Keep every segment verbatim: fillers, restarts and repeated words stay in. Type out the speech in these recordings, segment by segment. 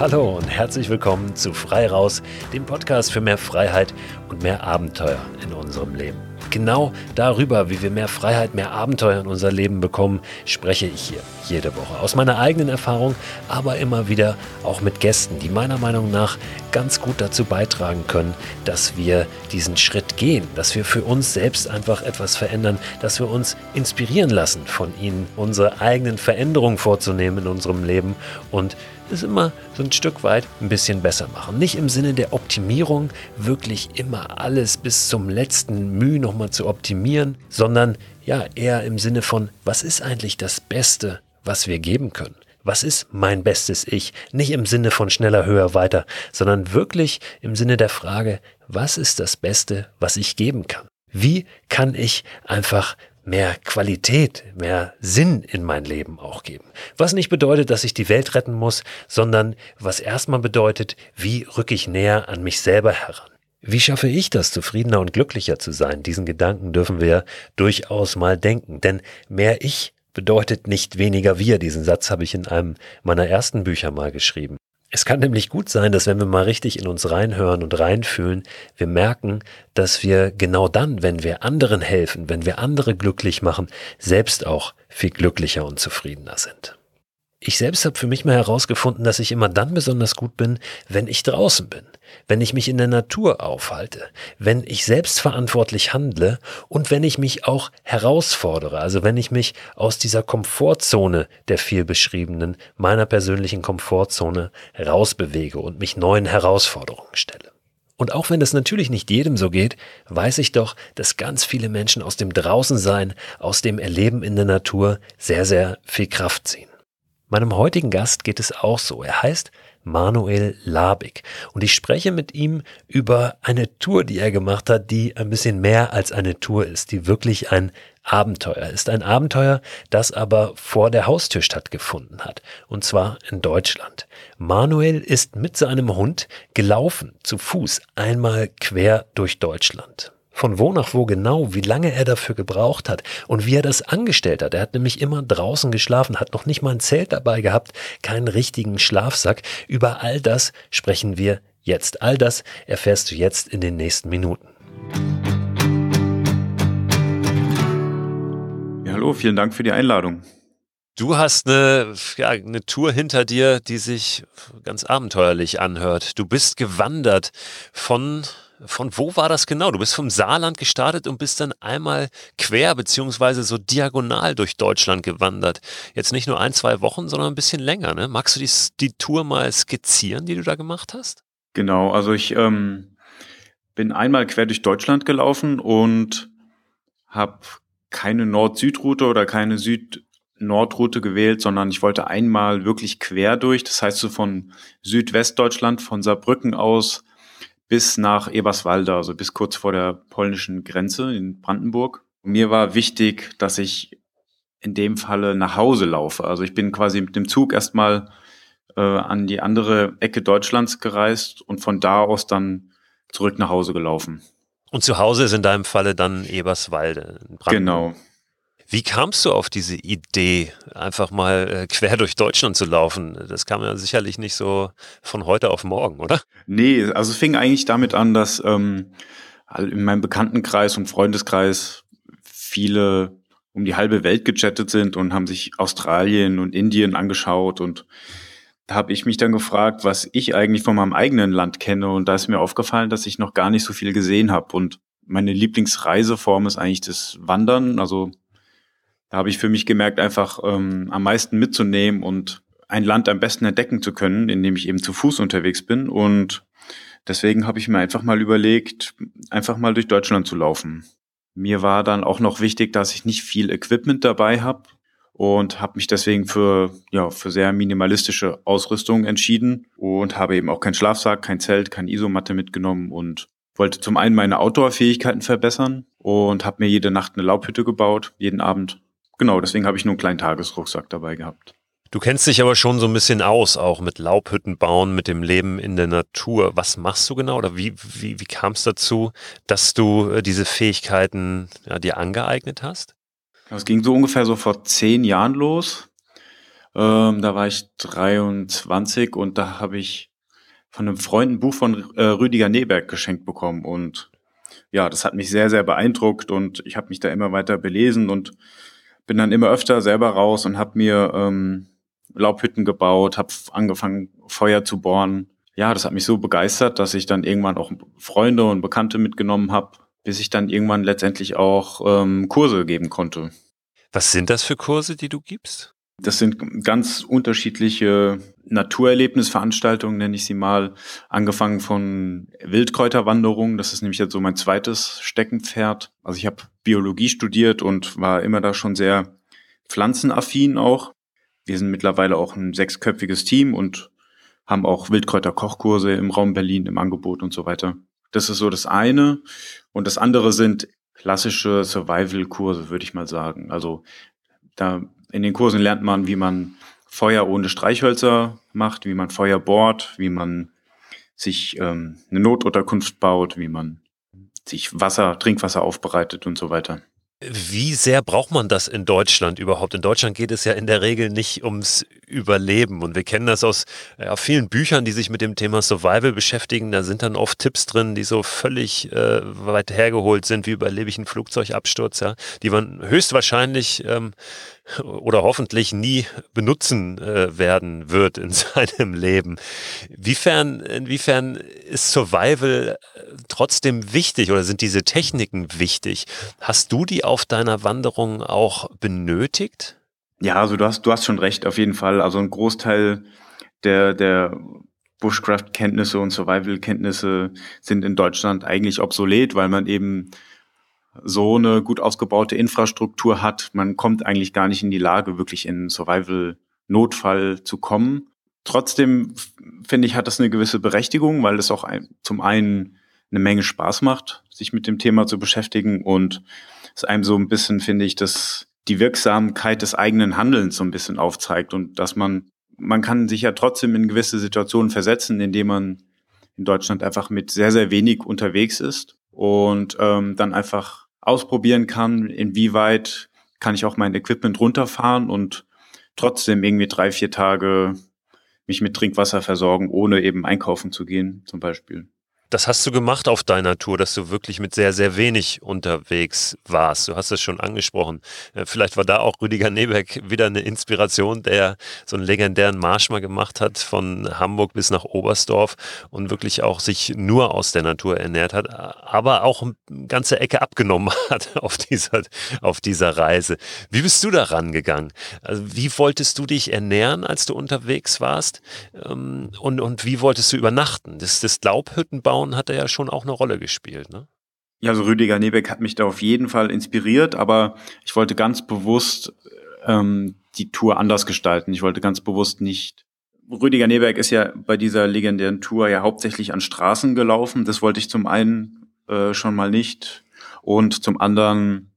Hallo und herzlich willkommen zu Frei Raus, dem Podcast für mehr Freiheit und mehr Abenteuer in unserem Leben. Genau darüber, wie wir mehr Freiheit, mehr Abenteuer in unser Leben bekommen, spreche ich hier jede Woche. Aus meiner eigenen Erfahrung, aber immer wieder auch mit Gästen, die meiner Meinung nach ganz gut dazu beitragen können, dass wir diesen Schritt gehen, dass wir für uns selbst einfach etwas verändern, dass wir uns inspirieren lassen von ihnen, unsere eigenen Veränderungen vorzunehmen in unserem Leben und es immer so ein Stück weit ein bisschen besser machen. Nicht im Sinne der Optimierung, wirklich immer alles bis zum letzten Mühe nochmal zu optimieren, sondern ja eher im Sinne von, was ist eigentlich das Beste, was wir geben können? Was ist mein bestes Ich? Nicht im Sinne von schneller, höher, weiter, sondern wirklich im Sinne der Frage, was ist das Beste, was ich geben kann? Wie kann ich einfach mehr Qualität, mehr Sinn in mein Leben auch geben. Was nicht bedeutet, dass ich die Welt retten muss, sondern was erstmal bedeutet, wie rücke ich näher an mich selber heran? Wie schaffe ich das, zufriedener und glücklicher zu sein? Diesen Gedanken dürfen wir durchaus mal denken, denn mehr Ich bedeutet nicht weniger Wir. Diesen Satz habe ich in einem meiner ersten Bücher mal geschrieben. Es kann nämlich gut sein, dass wenn wir mal richtig in uns reinhören und reinfühlen, wir merken, dass wir genau dann, wenn wir anderen helfen, wenn wir andere glücklich machen, selbst auch viel glücklicher und zufriedener sind. Ich selbst habe für mich mal herausgefunden, dass ich immer dann besonders gut bin, wenn ich draußen bin, wenn ich mich in der Natur aufhalte, wenn ich selbstverantwortlich handle und wenn ich mich auch herausfordere, also wenn ich mich aus dieser Komfortzone der viel beschriebenen, meiner persönlichen Komfortzone rausbewege und mich neuen Herausforderungen stelle. Und auch wenn das natürlich nicht jedem so geht, weiß ich doch, dass ganz viele Menschen aus dem Draußensein, aus dem Erleben in der Natur sehr, sehr viel Kraft ziehen. Meinem heutigen Gast geht es auch so. Er heißt Manuel Larbig und ich spreche mit ihm über eine Tour, die er gemacht hat, die ein bisschen mehr als eine Tour ist, die wirklich ein Abenteuer ist. Ein Abenteuer, das aber vor der Haustür stattgefunden hat und zwar in Deutschland. Manuel ist mit seinem Hund gelaufen, zu Fuß, einmal quer durch Deutschland. Von wo nach wo genau, wie lange er dafür gebraucht hat und wie er das angestellt hat. Er hat nämlich immer draußen geschlafen, hat noch nicht mal ein Zelt dabei gehabt, keinen richtigen Schlafsack. Über all das sprechen wir jetzt. All das erfährst du jetzt in den nächsten Minuten. Ja, hallo, vielen Dank für die Einladung. Du hast eine, ja, eine Tour hinter dir, die sich ganz abenteuerlich anhört. Du bist gewandert von... Von wo war das genau? Du bist vom Saarland gestartet und bist dann einmal quer beziehungsweise so diagonal durch Deutschland gewandert. Jetzt nicht nur ein, zwei Wochen, sondern ein bisschen länger, ne? Magst du die, die Tour mal skizzieren, die du da gemacht hast? Genau, also ich ähm, bin einmal quer durch Deutschland gelaufen und habe keine Nord-Süd-Route oder keine Süd-Nord-Route gewählt, sondern ich wollte einmal wirklich quer durch. Das heißt so von Südwestdeutschland, von Saarbrücken aus, bis nach Eberswalde, also bis kurz vor der polnischen Grenze in Brandenburg. Mir war wichtig, dass ich in dem Falle nach Hause laufe. Also ich bin quasi mit dem Zug erstmal äh, an die andere Ecke Deutschlands gereist und von da aus dann zurück nach Hause gelaufen. Und zu Hause ist in deinem Falle dann Eberswalde in Brandenburg. Genau. Wie kamst du auf diese Idee, einfach mal quer durch Deutschland zu laufen? Das kam ja sicherlich nicht so von heute auf morgen, oder? Nee, also es fing eigentlich damit an, dass ähm, in meinem Bekanntenkreis und Freundeskreis viele um die halbe Welt gechattet sind und haben sich Australien und Indien angeschaut. Und da habe ich mich dann gefragt, was ich eigentlich von meinem eigenen Land kenne. Und da ist mir aufgefallen, dass ich noch gar nicht so viel gesehen habe. Und meine Lieblingsreiseform ist eigentlich das Wandern, also da habe ich für mich gemerkt, einfach ähm, am meisten mitzunehmen und ein Land am besten entdecken zu können, indem ich eben zu Fuß unterwegs bin. Und deswegen habe ich mir einfach mal überlegt, einfach mal durch Deutschland zu laufen. Mir war dann auch noch wichtig, dass ich nicht viel Equipment dabei habe und habe mich deswegen für, ja, für sehr minimalistische Ausrüstung entschieden und habe eben auch keinen Schlafsack, kein Zelt, keine Isomatte mitgenommen und wollte zum einen meine Outdoor-Fähigkeiten verbessern und habe mir jede Nacht eine Laubhütte gebaut, jeden Abend. Genau, deswegen habe ich nur einen kleinen Tagesrucksack dabei gehabt. Du kennst dich aber schon so ein bisschen aus, auch mit Laubhütten bauen, mit dem Leben in der Natur. Was machst du genau oder wie, wie, wie kam es dazu, dass du diese Fähigkeiten ja, dir angeeignet hast? Es ging so ungefähr so vor zehn Jahren los. Ähm, da war ich dreiundzwanzig und da habe ich von einem Freund ein Buch von äh, Rüdiger Nehberg geschenkt bekommen. Und ja, das hat mich sehr, sehr beeindruckt und ich habe mich da immer weiter belesen und bin dann immer öfter selber raus und habe mir ähm, Laubhütten gebaut, habe angefangen, Feuer zu bohren. Ja, das hat mich so begeistert, dass ich dann irgendwann auch Freunde und Bekannte mitgenommen habe, bis ich dann irgendwann letztendlich auch ähm, Kurse geben konnte. Was sind das für Kurse, die du gibst? Das sind ganz unterschiedliche Naturerlebnisveranstaltungen, nenne ich sie mal. Angefangen von Wildkräuterwanderungen, das ist nämlich jetzt so mein zweites Steckenpferd. Also ich habe Biologie studiert und war immer da schon sehr pflanzenaffin auch. Wir sind mittlerweile auch ein sechsköpfiges Team und haben auch Wildkräuterkochkurse im Raum Berlin im Angebot und so weiter. Das ist so das eine. Und das andere sind klassische Survival-Kurse, würde ich mal sagen. Also da in den Kursen lernt man, wie man Feuer ohne Streichhölzer macht, wie man Feuer bohrt, wie man sich ähm, eine Notunterkunft baut, wie man sich Wasser, Trinkwasser aufbereitet und so weiter. Wie sehr braucht man das in Deutschland überhaupt? In Deutschland geht es ja in der Regel nicht ums Überleben und wir kennen das aus ja, vielen Büchern, die sich mit dem Thema Survival beschäftigen. Da sind dann oft Tipps drin, die so völlig äh, weit hergeholt sind, wie überlebe ich einen Flugzeugabsturz, ja, die man höchstwahrscheinlich ähm, oder hoffentlich nie benutzen äh, werden wird in seinem Leben. Inwiefern, inwiefern ist Survival trotzdem wichtig oder sind diese Techniken wichtig? Hast du die auf deiner Wanderung auch benötigt? Ja, also du hast, du hast schon recht, auf jeden Fall. Also ein Großteil der, der Bushcraft-Kenntnisse und Survival-Kenntnisse sind in Deutschland eigentlich obsolet, weil man eben so eine gut ausgebaute Infrastruktur hat. Man kommt eigentlich gar nicht in die Lage, wirklich in Survival-Notfall zu kommen. Trotzdem, finde ich, hat das eine gewisse Berechtigung, weil es auch ein, zum einen eine Menge Spaß macht, sich mit dem Thema zu beschäftigen und es einem so ein bisschen, finde ich, dass die Wirksamkeit des eigenen Handelns so ein bisschen aufzeigt und dass man, man kann sich ja trotzdem in gewisse Situationen versetzen, indem man in Deutschland einfach mit sehr, sehr wenig unterwegs ist und ähm, dann einfach ausprobieren kann, inwieweit kann ich auch mein Equipment runterfahren und trotzdem irgendwie drei, vier Tage mich mit Trinkwasser versorgen, ohne eben einkaufen zu gehen zum Beispiel. Das hast du gemacht auf deiner Tour, dass du wirklich mit sehr, sehr wenig unterwegs warst. Du hast das schon angesprochen. Vielleicht war da auch Rüdiger Nehberg wieder eine Inspiration, der so einen legendären Marsch mal gemacht hat von Hamburg bis nach Oberstdorf und wirklich auch sich nur aus der Natur ernährt hat, aber auch eine ganze Ecke abgenommen hat auf dieser, auf dieser Reise. Wie bist du da rangegangen? Also wie wolltest du dich ernähren, als du unterwegs warst? Und, und wie wolltest du übernachten? Das, das Laubhüttenbau hat er ja schon auch eine Rolle gespielt, ne? Ja, also Rüdiger Nehberg hat mich da auf jeden Fall inspiriert, aber ich wollte ganz bewusst ähm, die Tour anders gestalten. Ich wollte ganz bewusst nicht... Rüdiger Nehberg ist ja bei dieser legendären Tour ja hauptsächlich an Straßen gelaufen. Das wollte ich zum einen äh, schon mal nicht und zum anderen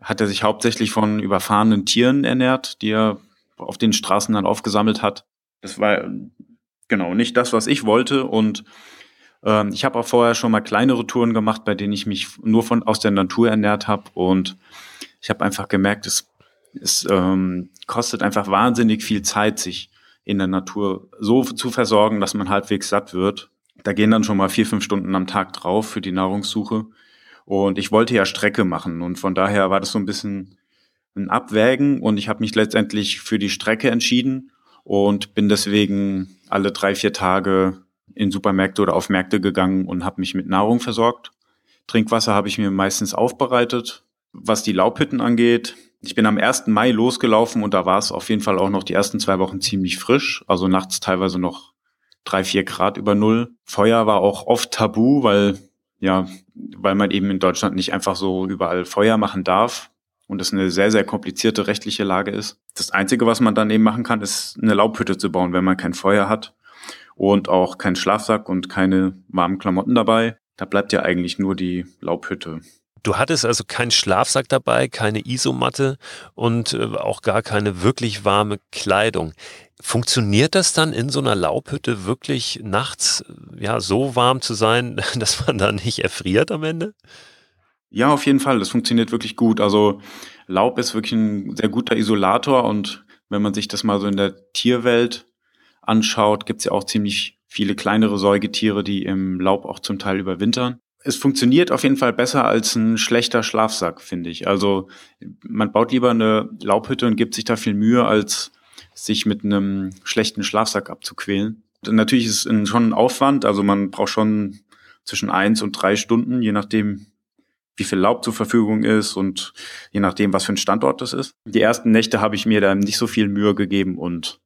hat er sich hauptsächlich von überfahrenen Tieren ernährt, die er auf den Straßen dann aufgesammelt hat. Das war genau nicht das, was ich wollte und ich habe auch vorher schon mal kleinere Touren gemacht, bei denen ich mich nur von aus der Natur ernährt habe und ich habe einfach gemerkt, es, es ähm, kostet einfach wahnsinnig viel Zeit, sich in der Natur so zu versorgen, dass man halbwegs satt wird. Da gehen dann schon mal vier, fünf Stunden am Tag drauf für die Nahrungssuche und ich wollte ja Strecke machen und von daher war das so ein bisschen ein Abwägen und ich habe mich letztendlich für die Strecke entschieden und bin deswegen alle drei, vier Tage in Supermärkte oder auf Märkte gegangen und habe mich mit Nahrung versorgt. Trinkwasser habe ich mir meistens aufbereitet. Was die Laubhütten angeht, ich bin am ersten Mai losgelaufen und da war es auf jeden Fall auch noch die ersten zwei Wochen ziemlich frisch, also nachts teilweise noch drei, vier Grad über Null. Feuer war auch oft tabu, weil ja, weil man eben in Deutschland nicht einfach so überall Feuer machen darf und das eine sehr, sehr komplizierte rechtliche Lage ist. Das Einzige, was man dann eben machen kann, ist eine Laubhütte zu bauen, wenn man kein Feuer hat. Und auch kein Schlafsack und keine warmen Klamotten dabei. Da bleibt ja eigentlich nur die Laubhütte. Du hattest also keinen Schlafsack dabei, keine Isomatte und auch gar keine wirklich warme Kleidung. Funktioniert das dann in so einer Laubhütte wirklich nachts ja so warm zu sein, dass man da nicht erfriert am Ende? Ja, auf jeden Fall. Das funktioniert wirklich gut. Also Laub ist wirklich ein sehr guter Isolator und Wenn man sich das mal so in der Tierwelt anschaut, gibt es ja auch ziemlich viele kleinere Säugetiere, die im Laub auch zum Teil überwintern. Es funktioniert auf jeden Fall besser als ein schlechter Schlafsack, finde ich. Also man baut lieber eine Laubhütte und gibt sich da viel Mühe, als sich mit einem schlechten Schlafsack abzuquälen. Und natürlich ist es schon ein Aufwand, also man braucht schon zwischen eins und drei Stunden, je nachdem, wie viel Laub zur Verfügung ist und je nachdem, was für ein Standort das ist. Die ersten Nächte habe ich mir da nicht so viel Mühe gegeben und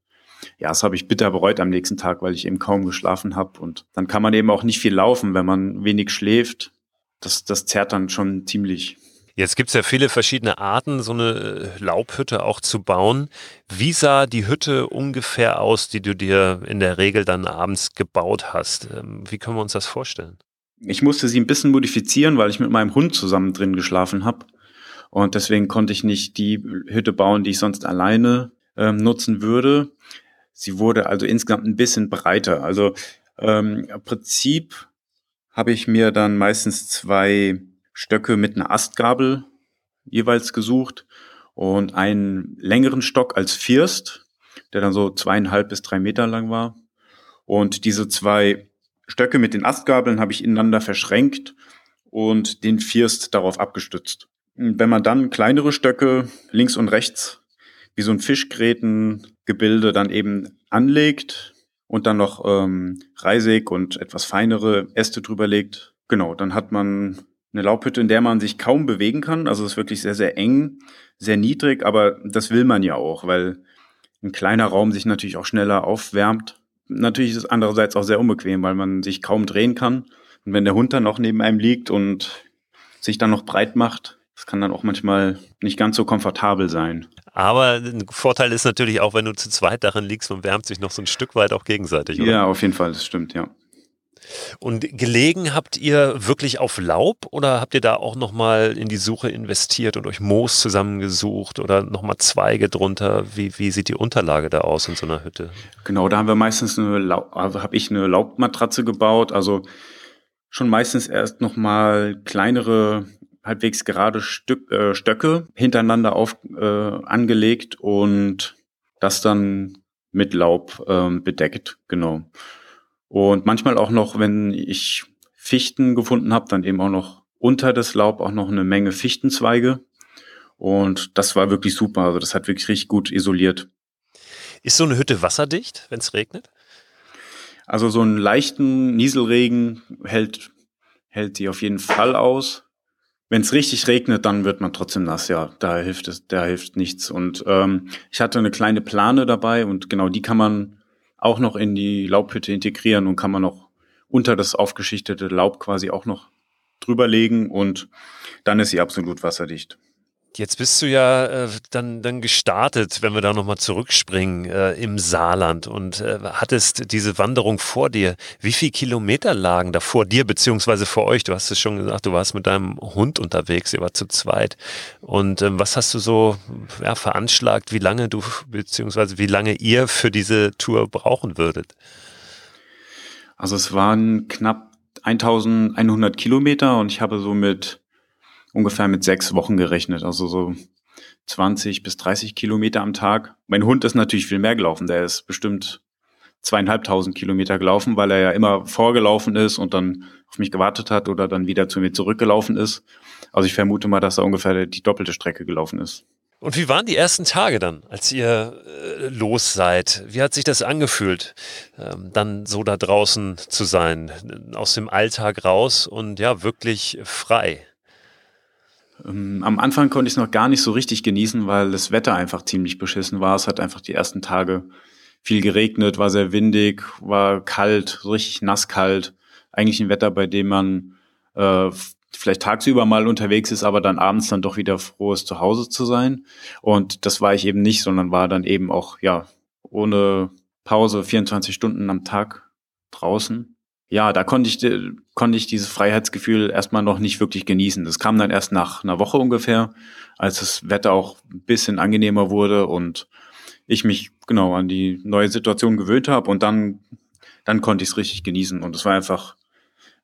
ja, das habe ich bitter bereut am nächsten Tag, weil ich eben kaum geschlafen habe. Und dann kann man eben auch nicht viel laufen, wenn man wenig schläft. Das, das zerrt dann schon ziemlich. Jetzt gibt es ja viele verschiedene Arten, so eine Laubhütte auch zu bauen. Wie sah die Hütte ungefähr aus, die du dir in der Regel dann abends gebaut hast? Wie können wir uns das vorstellen? Ich musste sie ein bisschen modifizieren, weil ich mit meinem Hund zusammen drin geschlafen habe. Und deswegen konnte ich nicht die Hütte bauen, die ich sonst alleine ähm, nutzen würde. Sie wurde also insgesamt ein bisschen breiter. Also ähm, im Prinzip habe ich mir dann meistens zwei Stöcke mit einer Astgabel jeweils gesucht und einen längeren Stock als First, der dann so zweieinhalb bis drei Meter lang war. Und diese zwei Stöcke mit den Astgabeln habe ich ineinander verschränkt und den First darauf abgestützt. Und wenn man dann kleinere Stöcke links und rechts wie so ein Fischgrätengebilde dann eben anlegt und dann noch ähm, Reisig und etwas feinere Äste drüber legt. Genau, dann hat man eine Laubhütte, in der man sich kaum bewegen kann. Also es ist wirklich sehr, sehr eng, sehr niedrig, aber das will man ja auch, weil ein kleiner Raum sich natürlich auch schneller aufwärmt. Natürlich ist es andererseits auch sehr unbequem, weil man sich kaum drehen kann. Und wenn der Hund dann noch neben einem liegt und sich dann noch breit macht, das kann dann auch manchmal nicht ganz so komfortabel sein. Aber ein Vorteil ist natürlich auch, wenn du zu zweit darin liegst, man wärmt sich noch so ein Stück weit auch gegenseitig, oder? Ja, auf jeden Fall, das stimmt, ja. Und gelegen habt ihr wirklich auf Laub oder habt ihr da auch nochmal in die Suche investiert und euch Moos zusammengesucht oder nochmal Zweige drunter? Wie, wie sieht die Unterlage da aus in so einer Hütte? Genau, da haben wir meistens eine Laub, also habe ich eine Laubmatratze gebaut, also schon meistens erst nochmal kleinere halbwegs gerade Stück, äh, Stöcke hintereinander auf, äh, angelegt und das dann mit Laub äh, bedeckt, genau. Und manchmal auch noch, wenn ich Fichten gefunden habe, dann eben auch noch unter das Laub auch noch eine Menge Fichtenzweige. Und das war wirklich super, also das hat wirklich richtig gut isoliert. Ist so eine Hütte wasserdicht, wenn es regnet? Also so einen leichten Nieselregen hält, hält sie auf jeden Fall aus. Wenn es richtig regnet, dann wird man trotzdem nass, ja, da hilft es, da hilft nichts. Und ähm, ich hatte eine kleine Plane dabei und genau die kann man auch noch in die Laubhütte integrieren und kann man noch unter das aufgeschichtete Laub quasi auch noch drüber legen und dann ist sie absolut wasserdicht. Jetzt bist du ja äh, dann, dann gestartet, wenn wir da nochmal zurückspringen, äh, im Saarland und äh, hattest diese Wanderung vor dir. Wie viele Kilometer lagen da vor dir, beziehungsweise vor euch? Du hast es schon gesagt, du warst mit deinem Hund unterwegs, ihr wart zu zweit. Und äh, was hast du so ja, veranschlagt, wie lange du, beziehungsweise wie lange ihr für diese Tour brauchen würdet? Also es waren knapp eintausendeinhundert Kilometer und ich habe so mit ungefähr mit sechs Wochen gerechnet, also so zwanzig bis dreißig Kilometer am Tag. Mein Hund ist natürlich viel mehr gelaufen, der ist bestimmt zweieinhalbtausend Kilometer gelaufen, weil er ja immer vorgelaufen ist und dann auf mich gewartet hat oder dann wieder zu mir zurückgelaufen ist. Also ich vermute mal, dass er ungefähr die doppelte Strecke gelaufen ist. Und wie waren die ersten Tage dann, als ihr äh, los seid? Wie hat sich das angefühlt, ähm, dann so da draußen zu sein, aus dem Alltag raus und ja, wirklich frei? Am Anfang konnte ich es noch gar nicht so richtig genießen, weil das Wetter einfach ziemlich beschissen war. Es hat einfach die ersten Tage viel geregnet, war sehr windig, war kalt, so richtig nasskalt. Eigentlich ein Wetter, bei dem man äh, vielleicht tagsüber mal unterwegs ist, aber dann abends dann doch wieder froh ist, zu Hause zu sein. Und das war ich eben nicht, sondern war dann eben auch ja ohne Pause vierundzwanzig Stunden am Tag draußen. Ja, da konnte ich, konnte ich dieses Freiheitsgefühl erstmal noch nicht wirklich genießen. Das kam dann erst nach einer Woche ungefähr, als das Wetter auch ein bisschen angenehmer wurde und ich mich genau an die neue Situation gewöhnt habe und dann, dann konnte ich es richtig genießen. Und es war einfach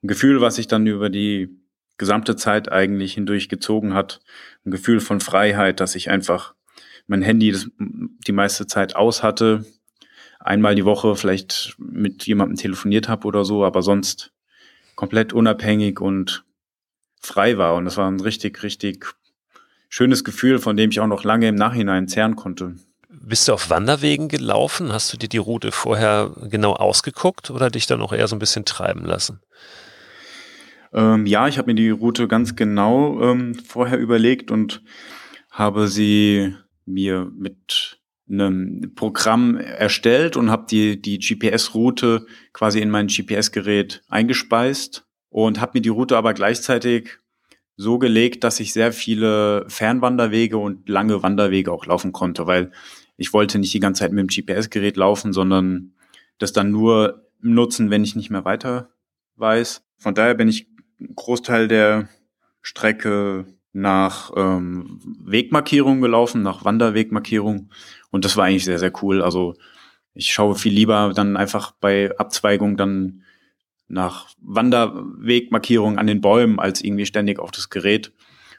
ein Gefühl, was sich dann über die gesamte Zeit eigentlich hindurch gezogen hat. Ein Gefühl von Freiheit, dass ich einfach mein Handy das die meiste Zeit aus hatte, einmal die Woche vielleicht mit jemandem telefoniert habe oder so, aber sonst komplett unabhängig und frei war. Und das war ein richtig, richtig schönes Gefühl, von dem ich auch noch lange im Nachhinein zehren konnte. Bist du auf Wanderwegen gelaufen? Hast du dir die Route vorher genau ausgeguckt oder dich dann auch eher so ein bisschen treiben lassen? Ähm, ja, ich habe mir die Route ganz genau ähm, vorher überlegt und habe sie mir mit einem Programm erstellt und habe die, die G P S-Route quasi in mein G P S-Gerät eingespeist und habe mir die Route aber gleichzeitig so gelegt, dass ich sehr viele Fernwanderwege und lange Wanderwege auch laufen konnte, weil ich wollte nicht die ganze Zeit mit dem G P S-Gerät laufen, sondern das dann nur nutzen, wenn ich nicht mehr weiter weiß. Von daher bin ich einen Großteil der Strecke nach ähm, Wegmarkierungen gelaufen, nach Wanderwegmarkierungen, und das war eigentlich sehr, sehr cool. Also ich schaue viel lieber dann einfach bei Abzweigung dann nach Wanderwegmarkierungen an den Bäumen als irgendwie ständig auf das Gerät,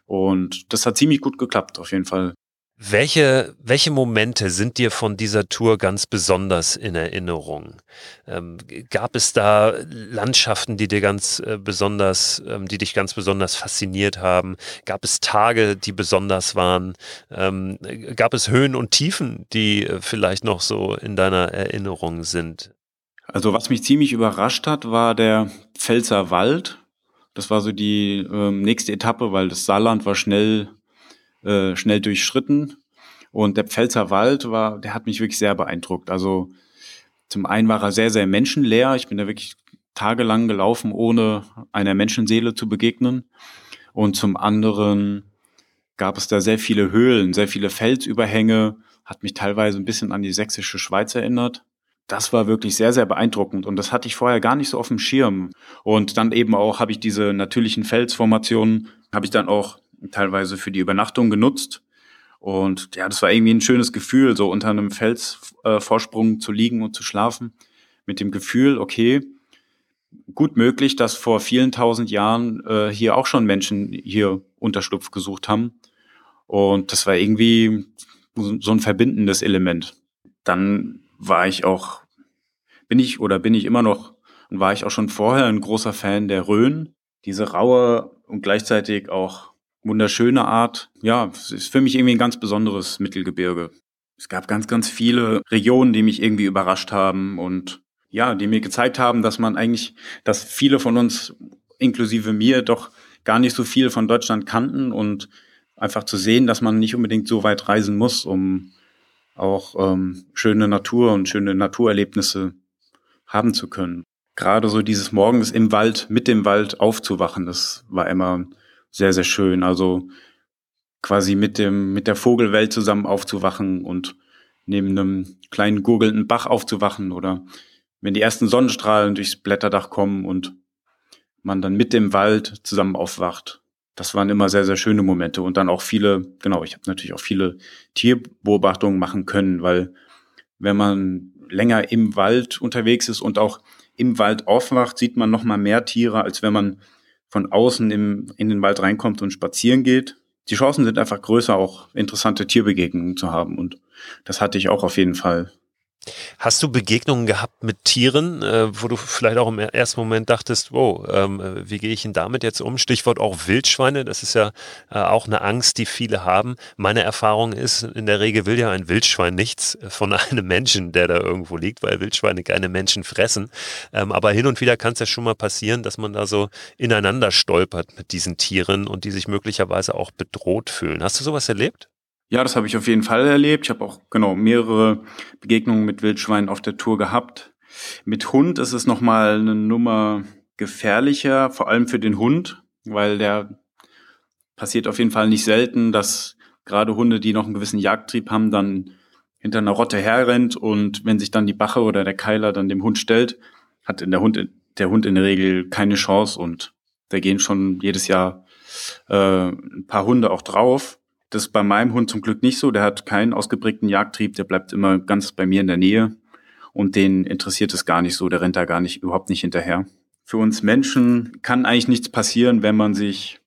und das hat ziemlich gut geklappt auf jeden Fall. Welche, welche Momente sind dir von dieser Tour ganz besonders in Erinnerung? Ähm, gab es da Landschaften, die dir ganz äh, besonders, ähm, die dich ganz besonders fasziniert haben? Gab es Tage, die besonders waren? Ähm, gab es Höhen und Tiefen, die äh, vielleicht noch so in deiner Erinnerung sind? Also was mich ziemlich überrascht hat, war der Pfälzer Wald. Das war so die ähm, nächste Etappe, weil das Saarland war schnell Äh, schnell durchschritten, und der Pfälzer Wald war, der hat mich wirklich sehr beeindruckt. Also zum einen war er sehr, sehr menschenleer. Ich bin da wirklich tagelang gelaufen, ohne einer Menschenseele zu begegnen, und zum anderen gab es da sehr viele Höhlen, sehr viele Felsüberhänge, hat mich teilweise ein bisschen an die sächsische Schweiz erinnert. Das war wirklich sehr, sehr beeindruckend, und das hatte ich vorher gar nicht so auf dem Schirm. Und dann eben auch habe ich diese natürlichen Felsformationen, habe ich dann auch teilweise für die Übernachtung genutzt, und ja, das war irgendwie ein schönes Gefühl, so unter einem Felsvorsprung äh, zu liegen und zu schlafen, mit dem Gefühl, okay, gut möglich, dass vor vielen tausend Jahren äh, hier auch schon Menschen hier Unterschlupf gesucht haben, und das war irgendwie so, so ein verbindendes Element. Dann war ich auch, bin ich oder bin ich immer noch und war ich auch schon vorher ein großer Fan der Rhön, diese raue und gleichzeitig auch wunderschöne Art. Ja, es ist für mich irgendwie ein ganz besonderes Mittelgebirge. Es gab ganz, ganz viele Regionen, die mich irgendwie überrascht haben und ja, die mir gezeigt haben, dass man eigentlich, dass viele von uns, inklusive mir, doch gar nicht so viel von Deutschland kannten, und einfach zu sehen, dass man nicht unbedingt so weit reisen muss, um auch ähm, schöne Natur und schöne Naturerlebnisse haben zu können. Gerade so dieses Morgens im Wald, mit dem Wald aufzuwachen, das war immer sehr, sehr schön. Also quasi mit dem mit der Vogelwelt zusammen aufzuwachen und neben einem kleinen gurgelnden Bach aufzuwachen, oder wenn die ersten Sonnenstrahlen durchs Blätterdach kommen und man dann mit dem Wald zusammen aufwacht. Das waren immer sehr, sehr schöne Momente, und dann auch viele, genau, ich habe natürlich auch viele Tierbeobachtungen machen können, weil wenn man länger im Wald unterwegs ist und auch im Wald aufwacht, sieht man noch mal mehr Tiere, als wenn man von außen im, in den Wald reinkommt und spazieren geht. Die Chancen sind einfach größer, auch interessante Tierbegegnungen zu haben, und das hatte ich auch auf jeden Fall. Hast du Begegnungen gehabt mit Tieren, wo du vielleicht auch im ersten Moment dachtest, wow, wie gehe ich denn damit jetzt um? Stichwort auch Wildschweine, das ist ja auch eine Angst, die viele haben. Meine Erfahrung ist, in der Regel will ja ein Wildschwein nichts von einem Menschen, der da irgendwo liegt, weil Wildschweine keine Menschen fressen. Aber hin und wieder kann es ja schon mal passieren, dass man da so ineinander stolpert mit diesen Tieren und die sich möglicherweise auch bedroht fühlen. Hast du sowas erlebt? Ja, das habe ich auf jeden Fall erlebt. Ich habe auch genau mehrere Begegnungen mit Wildschweinen auf der Tour gehabt. Mit Hund ist es nochmal eine Nummer gefährlicher, vor allem für den Hund, weil der passiert auf jeden Fall nicht selten, dass gerade Hunde, die noch einen gewissen Jagdtrieb haben, dann hinter einer Rotte herrennt, und wenn sich dann die Bache oder der Keiler dann dem Hund stellt, hat in der Hund der Hund in der Regel keine Chance, und da gehen schon jedes Jahr äh, ein paar Hunde auch drauf. Das ist bei meinem Hund zum Glück nicht so. Der hat keinen ausgeprägten Jagdtrieb. Der bleibt immer ganz bei mir in der Nähe. Und den interessiert es gar nicht so. Der rennt da gar nicht, überhaupt nicht hinterher. Für uns Menschen kann eigentlich nichts passieren, wenn man sich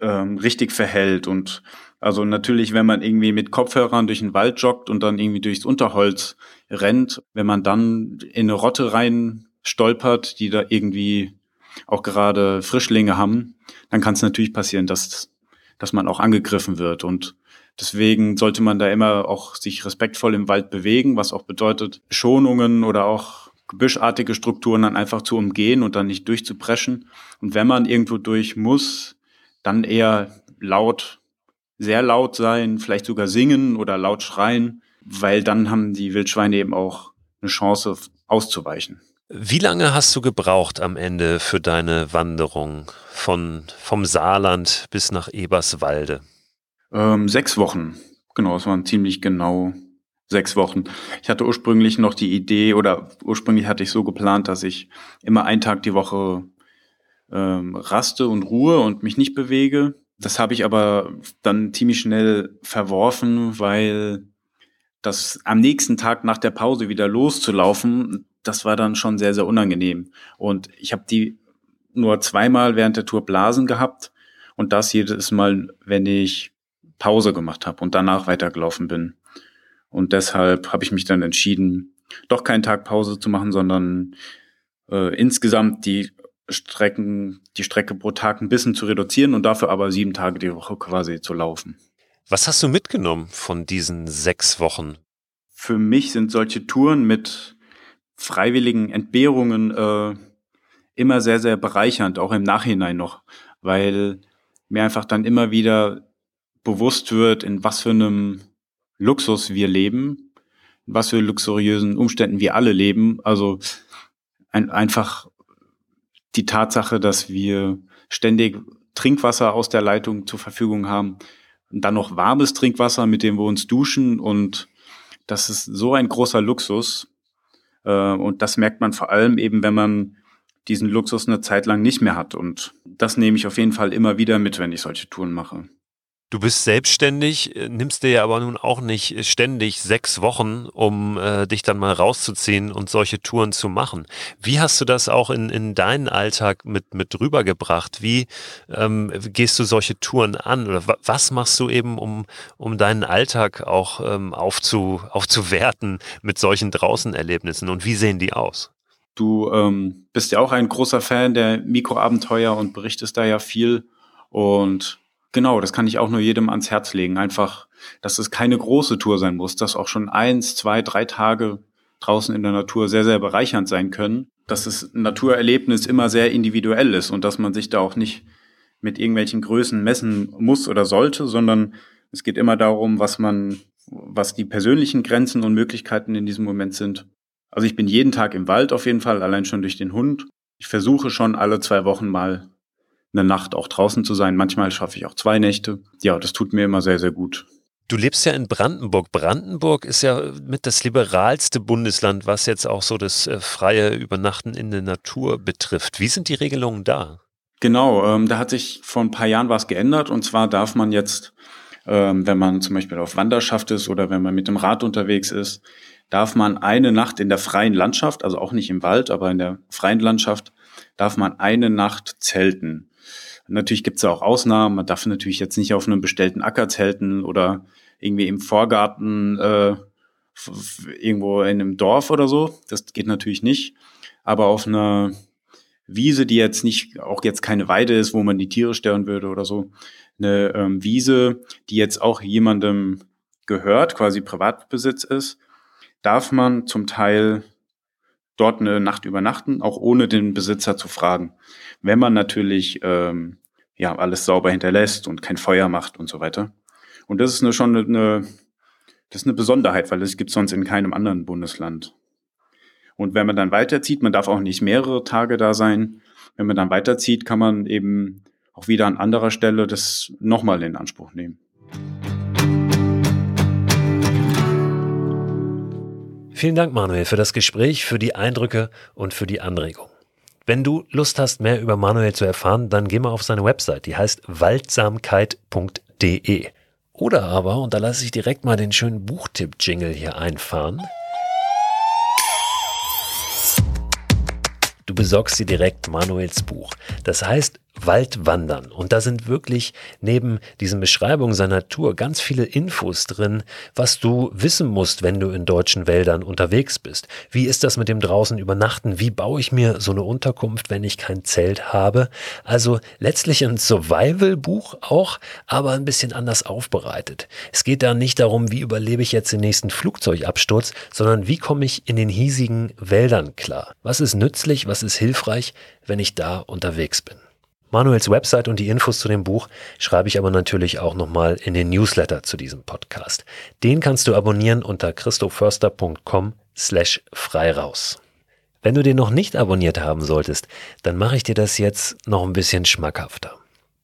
ähm, richtig verhält. Und Also natürlich, wenn man irgendwie mit Kopfhörern durch den Wald joggt und dann irgendwie durchs Unterholz rennt, wenn man dann in eine Rotte rein stolpert, die da irgendwie auch gerade Frischlinge haben, dann kann es natürlich passieren, dass, dass man auch angegriffen wird. Und deswegen sollte man da immer auch sich respektvoll im Wald bewegen, was auch bedeutet, Schonungen oder auch gebüschartige Strukturen dann einfach zu umgehen und dann nicht durchzupreschen. Und wenn man irgendwo durch muss, dann eher laut sehr laut sein, vielleicht sogar singen oder laut schreien, weil dann haben die Wildschweine eben auch eine Chance auszuweichen. Wie lange hast du gebraucht am Ende für deine Wanderung von, vom Saarland bis nach Eberswalde? Ähm, sechs Wochen, genau, es waren ziemlich genau sechs Wochen. Ich hatte ursprünglich noch die Idee oder ursprünglich hatte ich so geplant, dass ich immer einen Tag die Woche ähm, raste und ruhe und mich nicht bewege. Das habe ich aber dann ziemlich schnell verworfen, weil das am nächsten Tag nach der Pause wieder loszulaufen, das war dann schon sehr, sehr unangenehm. Und ich habe die nur zweimal während der Tour Blasen gehabt und das jedes Mal, wenn ich Pause gemacht habe und danach weitergelaufen bin. Und deshalb habe ich mich dann entschieden, doch keinen Tag Pause zu machen, sondern äh, insgesamt die Strecken, die Strecke pro Tag ein bisschen zu reduzieren und dafür aber sieben Tage die Woche quasi zu laufen. Was hast du mitgenommen von diesen sechs Wochen? Für mich sind solche Touren mit freiwilligen Entbehrungen äh, immer sehr, sehr bereichernd, auch im Nachhinein noch, weil mir einfach dann immer wieder bewusst wird, in was für einem Luxus wir leben, in was für luxuriösen Umständen wir alle leben. Also ein, einfach die Tatsache, dass wir ständig Trinkwasser aus der Leitung zur Verfügung haben und dann noch warmes Trinkwasser, mit dem wir uns duschen, und das ist so ein großer Luxus, und das merkt man vor allem eben, wenn man diesen Luxus eine Zeit lang nicht mehr hat, und das nehme ich auf jeden Fall immer wieder mit, wenn ich solche Touren mache. Du bist selbstständig, nimmst dir ja aber nun auch nicht ständig sechs Wochen, um äh, dich dann mal rauszuziehen und solche Touren zu machen. Wie hast du das auch in, in deinen Alltag mit, mit rübergebracht? Wie ähm, gehst du solche Touren an? Oder w- was machst du eben, um, um deinen Alltag auch ähm, aufzu, aufzuwerten mit solchen Draußenerlebnissen? Und wie sehen die aus? Du ähm, bist ja auch ein großer Fan der Mikroabenteuer und berichtest da ja viel, und genau, das kann ich auch nur jedem ans Herz legen. Einfach, dass es keine große Tour sein muss, dass auch schon eins, zwei, drei Tage draußen in der Natur sehr, sehr bereichernd sein können. Dass das Naturerlebnis immer sehr individuell ist und dass man sich da auch nicht mit irgendwelchen Größen messen muss oder sollte, sondern es geht immer darum, was man, was die persönlichen Grenzen und Möglichkeiten in diesem Moment sind. Also ich bin jeden Tag im Wald auf jeden Fall, allein schon durch den Hund. Ich versuche schon alle zwei Wochen mal eine Nacht auch draußen zu sein. Manchmal schaffe ich auch zwei Nächte. Ja, das tut mir immer sehr, sehr gut. Du lebst ja in Brandenburg. Brandenburg ist ja mit das liberalste Bundesland, was jetzt auch so das äh, freie Übernachten in der Natur betrifft. Wie sind die Regelungen da? Genau, ähm, da hat sich vor ein paar Jahren was geändert. Und zwar darf man jetzt, ähm, wenn man zum Beispiel auf Wanderschaft ist oder wenn man mit dem Rad unterwegs ist, darf man eine Nacht in der freien Landschaft, also auch nicht im Wald, aber in der freien Landschaft, darf man eine Nacht zelten. Natürlich gibt es ja auch Ausnahmen, man darf natürlich jetzt nicht auf einem bestellten Acker zelten oder irgendwie im Vorgarten, äh, f- irgendwo in einem Dorf oder so, das geht natürlich nicht, aber auf einer Wiese, die jetzt nicht, auch jetzt keine Weide ist, wo man die Tiere stören würde oder so, eine ähm, Wiese, die jetzt auch jemandem gehört, quasi Privatbesitz ist, darf man zum Teil dort eine Nacht übernachten, auch ohne den Besitzer zu fragen. Wenn man natürlich ähm, ja alles sauber hinterlässt und kein Feuer macht und so weiter. Und das ist eine, schon eine, das ist eine Besonderheit, weil das gibt es sonst in keinem anderen Bundesland. Und wenn man dann weiterzieht, man darf auch nicht mehrere Tage da sein. Wenn man dann weiterzieht, kann man eben auch wieder an anderer Stelle das nochmal in Anspruch nehmen. Vielen Dank, Manuel, für das Gespräch, für die Eindrücke und für die Anregung. Wenn du Lust hast, mehr über Manuel zu erfahren, dann geh mal auf seine Website, die heißt waldsamkeit punkt de. Oder aber, und da lasse ich direkt mal den schönen Buchtipp-Jingle hier einfahren, du besorgst dir direkt Manuels Buch. Das heißt Waldwandern. Und da sind wirklich neben diesen Beschreibungen seiner Tour ganz viele Infos drin, was du wissen musst, wenn du in deutschen Wäldern unterwegs bist. Wie ist das mit dem draußen übernachten? Wie baue ich mir so eine Unterkunft, wenn ich kein Zelt habe? Also letztlich ein Survival-Buch auch, aber ein bisschen anders aufbereitet. Es geht da nicht darum, wie überlebe ich jetzt den nächsten Flugzeugabsturz, sondern wie komme ich in den hiesigen Wäldern klar? Was ist nützlich, was ist hilfreich, wenn ich da unterwegs bin? Manuels Website und die Infos zu dem Buch schreibe ich aber natürlich auch nochmal in den Newsletter zu diesem Podcast. Den kannst du abonnieren unter christofoerster.com slash frei raus. Wenn du den noch nicht abonniert haben solltest, dann mache ich dir das jetzt noch ein bisschen schmackhafter.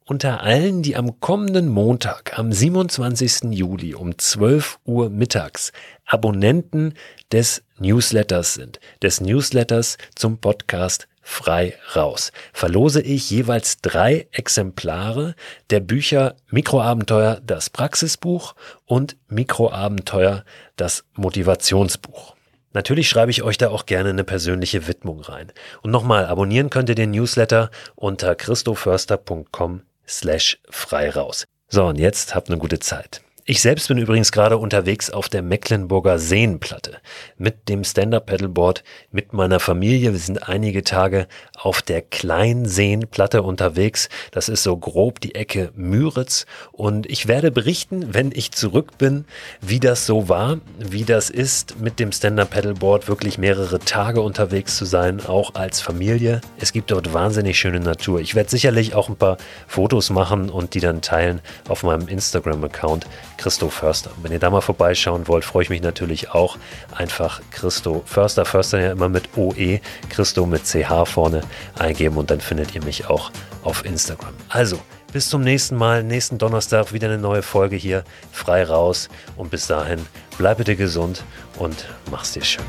Unter allen, die am kommenden Montag, am siebenundzwanzigsten Juli um zwölf Uhr mittags Abonnenten des Newsletters sind, des Newsletters zum Podcast Frei raus, verlose ich jeweils drei Exemplare der Bücher Mikroabenteuer, das Praxisbuch und Mikroabenteuer, das Motivationsbuch. Natürlich schreibe ich euch da auch gerne eine persönliche Widmung rein. Und nochmal, abonnieren könnt ihr den Newsletter unter christofoerster.com slash frei raus. So, und jetzt habt eine gute Zeit. Ich selbst bin übrigens gerade unterwegs auf der Mecklenburger Seenplatte mit dem Stand-Up-Paddleboard, mit meiner Familie. Wir sind einige Tage auf der Kleinseenplatte unterwegs. Das ist so grob die Ecke Müritz. Und ich werde berichten, wenn ich zurück bin, wie das so war, wie das ist, mit dem Stand-Up-Paddleboard wirklich mehrere Tage unterwegs zu sein, auch als Familie. Es gibt dort wahnsinnig schöne Natur. Ich werde sicherlich auch ein paar Fotos machen und die dann teilen auf meinem Instagram-Account. Christo Förster. Wenn ihr da mal vorbeischauen wollt, freue ich mich natürlich auch. Einfach Christo Förster, Förster ja immer mit O E, Christo mit C H vorne eingeben und dann findet ihr mich auch auf Instagram. Also, bis zum nächsten Mal, nächsten Donnerstag wieder eine neue Folge hier, frei raus und bis dahin, bleib bitte gesund und mach's dir schön.